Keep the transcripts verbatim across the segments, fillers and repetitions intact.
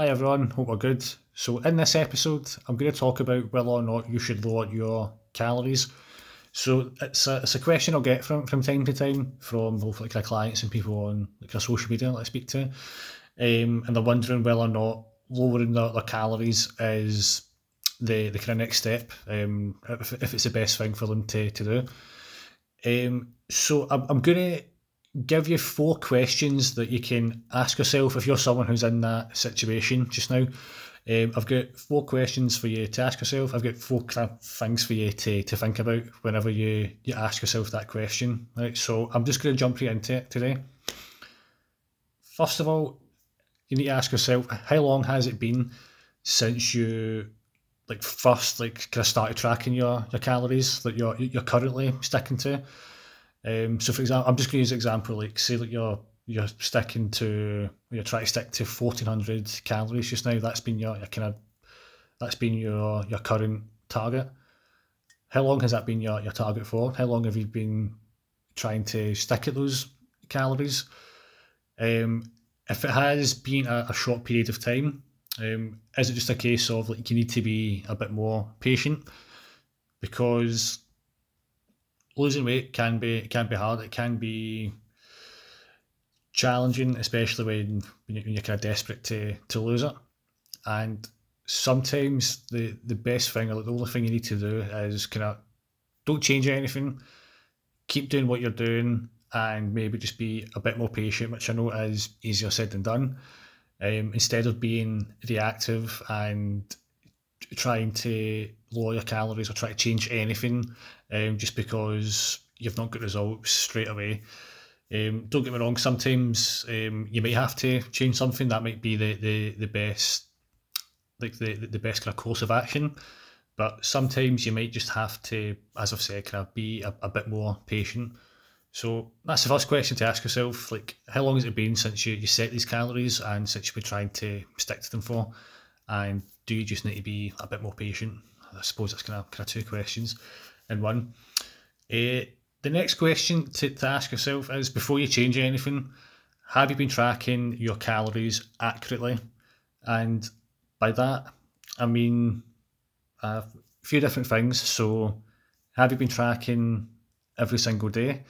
Hi everyone, hope we're good. So in this episode, I'm going to talk about whether or not you should lower your calories. So it's a, it's a question I'll get from, from time to time from both like our clients and people on like our social media that I speak to. Um, and they're wondering whether or not lowering their, their calories is the, the kind of next step, um, if, if it's the best thing for them to, to do. Um, so I'm, I'm going to give you four questions that you can ask yourself if you're someone who's in that situation just now. Um, I've got four questions for you to ask yourself. I've got four things for you to, to think about whenever you, you ask yourself that question. Right, so I'm just going to jump right into it today. First of all, you need to ask yourself, how long has it been since you like first like kind of started tracking your, your calories that you're you're currently sticking to? Um, so for example, I'm just going to use an example, like say that you're you're sticking to you're trying to stick to fourteen hundred calories just now. That's been your, your kind of that's been your your current target. How long has that been your, your target for? How long have you been trying to stick at those calories? Um, if it has been a, a short period of time, um, is it just a case of like you need to be a bit more patient? Because losing weight can be can be hard. It can be challenging, especially when when you're kind of desperate to, to lose it. And sometimes the, the best thing, or the only thing you need to do, is kind of don't change anything. Keep doing what you're doing, and maybe just be a bit more patient, which I know is easier said than done. Um, instead of being reactive and trying to lower your calories or try to change anything um, just because you've not got results straight away. Um, don't get me wrong, sometimes um, you might have to change something. That might be the, the, the best like the, the best kind of course of action. But sometimes you might just have to, as I've said, kind of be a, a bit more patient. So that's the first question to ask yourself, like how long has it been since you, you set these calories and since you've been trying to stick to them for? And do you just need to be a bit more patient? I suppose that's kind of, kind of two questions in one. Uh, the next question to, to ask yourself is, before you change anything, have you been tracking your calories accurately? And by that, I mean a few different things. So have you been tracking every single day?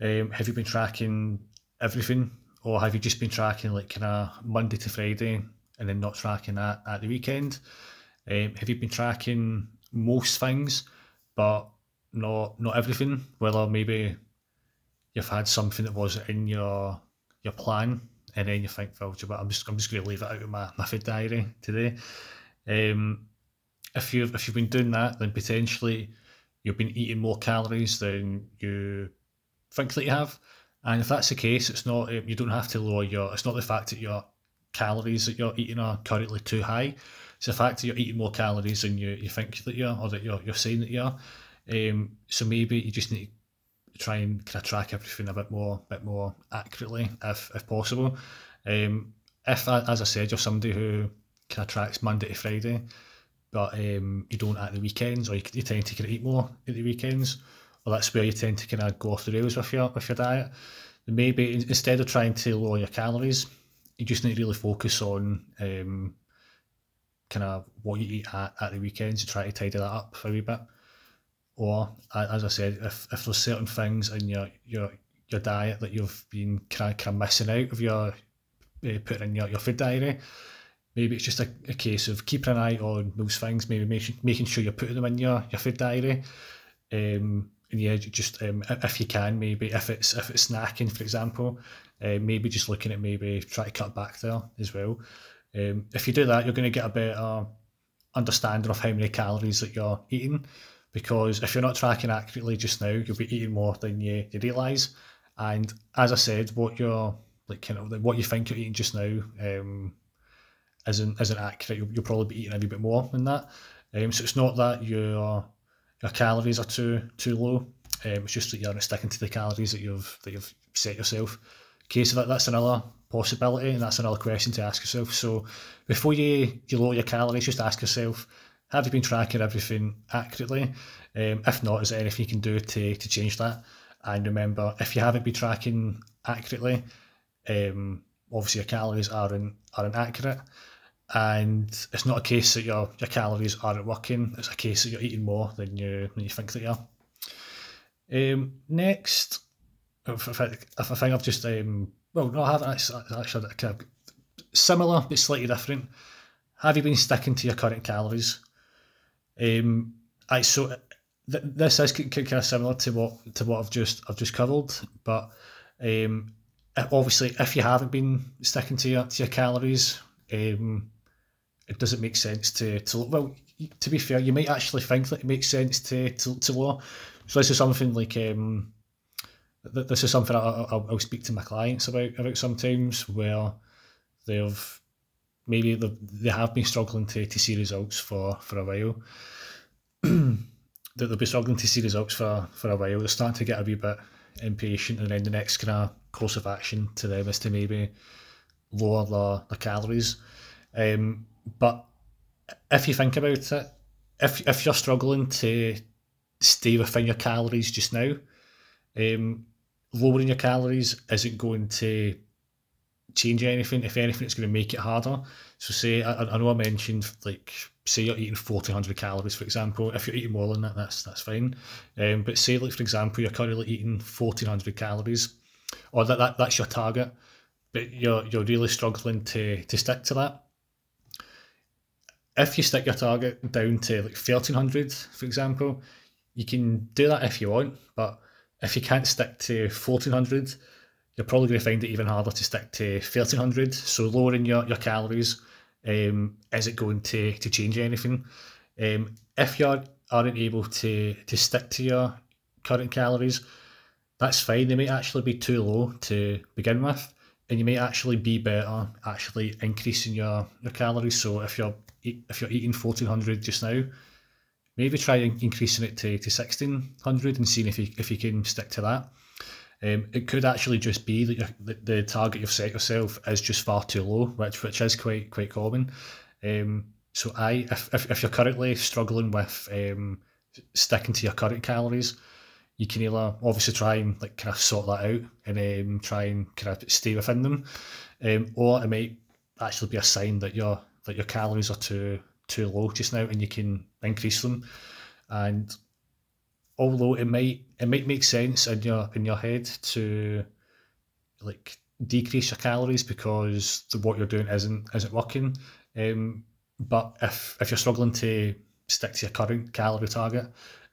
Um, have you been tracking everything? Or have you just been tracking like kind of Monday to Friday and then not tracking that at the weekend? Um, have you been tracking most things, but not not everything? Whether maybe you've had something that wasn't in your your plan, and then you think, well, but I'm just I'm just going to leave it out of my, my food diary today. Um, if you've if you've been doing that, then potentially you've been eating more calories than you think that you have. And if that's the case, it's not you don't have to lower your. It's not the fact that you're calories that you're eating are currently too high. It's the fact that you're eating more calories than you, you think that you are, or that you're you're saying that you are. Um, so maybe you just need to try and kind of track everything a bit more, bit more accurately, if if possible. Um, if as I said, you're somebody who kind of tracks Monday to Friday, but um, you don't at the weekends, or you, you tend to kind of eat more at the weekends, or that's where you tend to kind of go off the rails with your with your diet. Then maybe instead of trying to lower your calories, you just need to really focus on um, kind of what you eat at, at the weekends and try to tidy that up a wee bit. Or, as I said, if, if there's certain things in your your your diet that you've been kind of, kind of missing out of your uh, putting in your, your food diary, maybe it's just a, a case of keeping an eye on those things, maybe make, making sure you're putting them in your, your food diary. Um, And yeah, just um, if you can, maybe if it's if it's snacking, for example, uh, maybe just looking at maybe try to cut back there as well. Um, if you do that, you're going to get a better understanding of how many calories that you're eating, because if you're not tracking accurately just now, you'll be eating more than you, you realise. And as I said, what you're like kind of what you think you're eating just now um, isn't isn't accurate. You'll, you'll probably be eating a little bit more than that. Um, so it's not that you're your calories are too too low. Um, it's just that you're not sticking to the calories that you've that you've set yourself. Okay, so that, that's another possibility, and that's another question to ask yourself. So before you, you lower your calories, just ask yourself, have you been tracking everything accurately? Um, if not, is there anything you can do to, to change that? And remember, if you haven't been tracking accurately, um, obviously your calories aren't, aren't accurate. And it's not a case that your your calories aren't working. It's a case that you're eating more than you than you think that you are. Um, next, if, if, I, if I think I've just um, well, no, I haven't actually, actually kind of similar but slightly different. Have you been sticking to your current calories? Um, I so th- this is kind of similar to what to what I've just I've just covered, but um, obviously if you haven't been sticking to your to your calories, um. It doesn't make sense to, to well, to be fair, you might actually think that it makes sense to to, to lower. So this is something like, um, th- this is something I, I, I'll speak to my clients about, about sometimes, where they've, maybe they've, they have been struggling to, to see results for, for a while. They'll be struggling to see results for, for a while. They're starting to get a wee bit impatient, and then the next kind of course of action to them is to maybe lower their, their calories. Um, But if you think about it, if if you're struggling to stay within your calories just now, um, lowering your calories isn't going to change anything. If anything, it's going to make it harder. So say, I, I know I mentioned, like, say you're eating fourteen hundred calories, for example. If you're eating more than that, that's that's fine. Um, but say, like, for example, you're currently eating fourteen hundred calories, or that, that that's your target, but you're you're really struggling to to stick to that. If you stick your target down to like thirteen hundred, for example, you can do that if you want, but if you can't stick to fourteen hundred, you're probably going to find it even harder to stick to thirteen hundred. So lowering your, your calories, um, isn't going to, to change anything. Um, if you aren't able to, to stick to your current calories, that's fine. They may actually be too low to begin with, and you may actually be better actually increasing your, your calories. So if you're if you're eating fourteen hundred just now, maybe try increasing it to, to sixteen hundred and seeing if you if you can stick to that. Um, it could actually just be that, you're, that the target you've set yourself is just far too low, which which is quite quite common. Um, so I if, if if you're currently struggling with um sticking to your current calories, you can either obviously try and like kind of sort that out and um try and kind of stay within them, um, or it might actually be a sign that you're that your calories are too too low just now, and you can increase them. And although it might it might make sense in your in your head to like decrease your calories because the, what you're doing isn't isn't working, um, but if if you're struggling to stick to your current calorie target,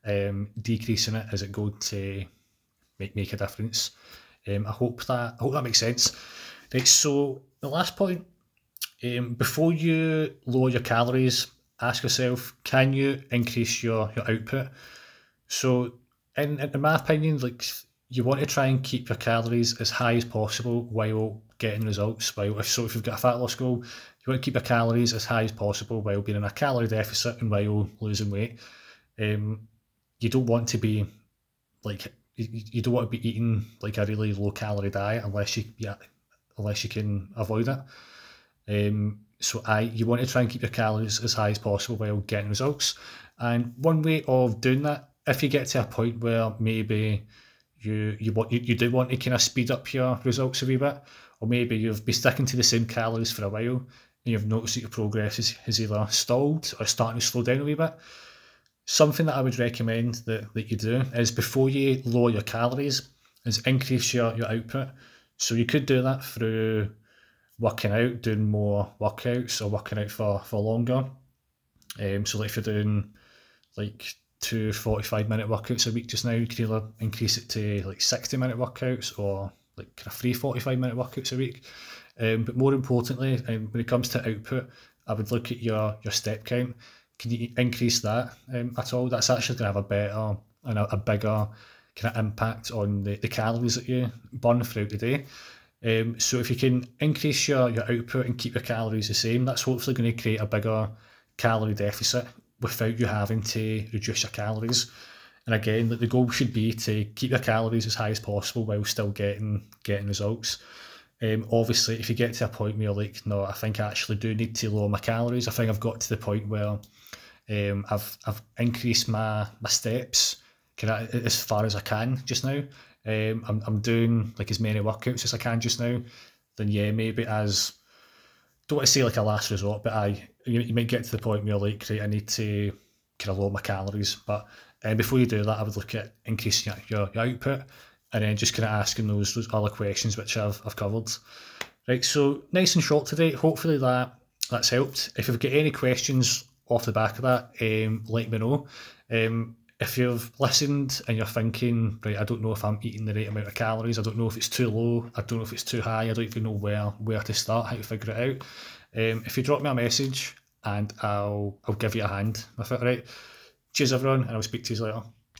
um, decreasing it isn't going to make make a difference. Um, I hope that I hope that makes sense. Right, so the last point. Um, before you lower your calories, ask yourself, can you increase your, your output? So in, in my opinion, like you want to try and keep your calories as high as possible while getting results. While, if, so if you've got a fat loss goal, you want to keep your calories as high as possible while being in a calorie deficit and while losing weight. Um, you don't want to be like you, you don't want to be eating like a really low calorie diet unless you yeah, unless you can avoid it. Um, so I, you want to try and keep your calories as high as possible while getting results. And one way of doing that, if you get to a point where maybe you you want you, you do want to kind of speed up your results a wee bit, or maybe you've been sticking to the same calories for a while and you've noticed that your progress is, is either stalled or starting to slow down a wee bit, something that I would recommend that, that you do is before you lower your calories is increase your, your output. So you could do that through working out, doing more workouts, or working out for, for longer. Um, so like if you're doing like two forty-five minute workouts a week just now, you can either increase it to like sixty minute workouts or like kind of three forty-five minute workouts a week. Um, but more importantly, um, when it comes to output, I would look at your, your step count. Can you increase that um, at all? That's actually going to have a better and a, a bigger kind of impact on the, the calories that you burn throughout the day. Um, so if you can increase your, your output and keep your calories the same, that's hopefully going to create a bigger calorie deficit without you having to reduce your calories. And again, the goal should be to keep your calories as high as possible while still getting getting results. Um, obviously, if you get to a point where you're like, no, I think I actually do need to lower my calories. I think I've got to the point where um, I've I've increased my my steps can I, as far as I can just now. Um, I'm I'm doing like as many workouts as I can just now, then yeah, maybe as don't want to say like a last resort, but I you, you might get to the point where you're like, right, I need to kind of lower my calories. But um, before you do that, I would look at increasing your, your output and then just kind of asking those, those other questions which I've I've covered. Right, so nice and short today. Hopefully that that's helped. If you've got any questions off the back of that, um, let me know. Um, if you've listened and you're thinking, right, I don't know if I'm eating the right amount of calories, I don't know if it's too low, I don't know if it's too high, I don't even know where where to start, how to figure it out. Um, if you drop me a message and I'll I'll give you a hand with it, right? Cheers everyone, and I'll speak to you later.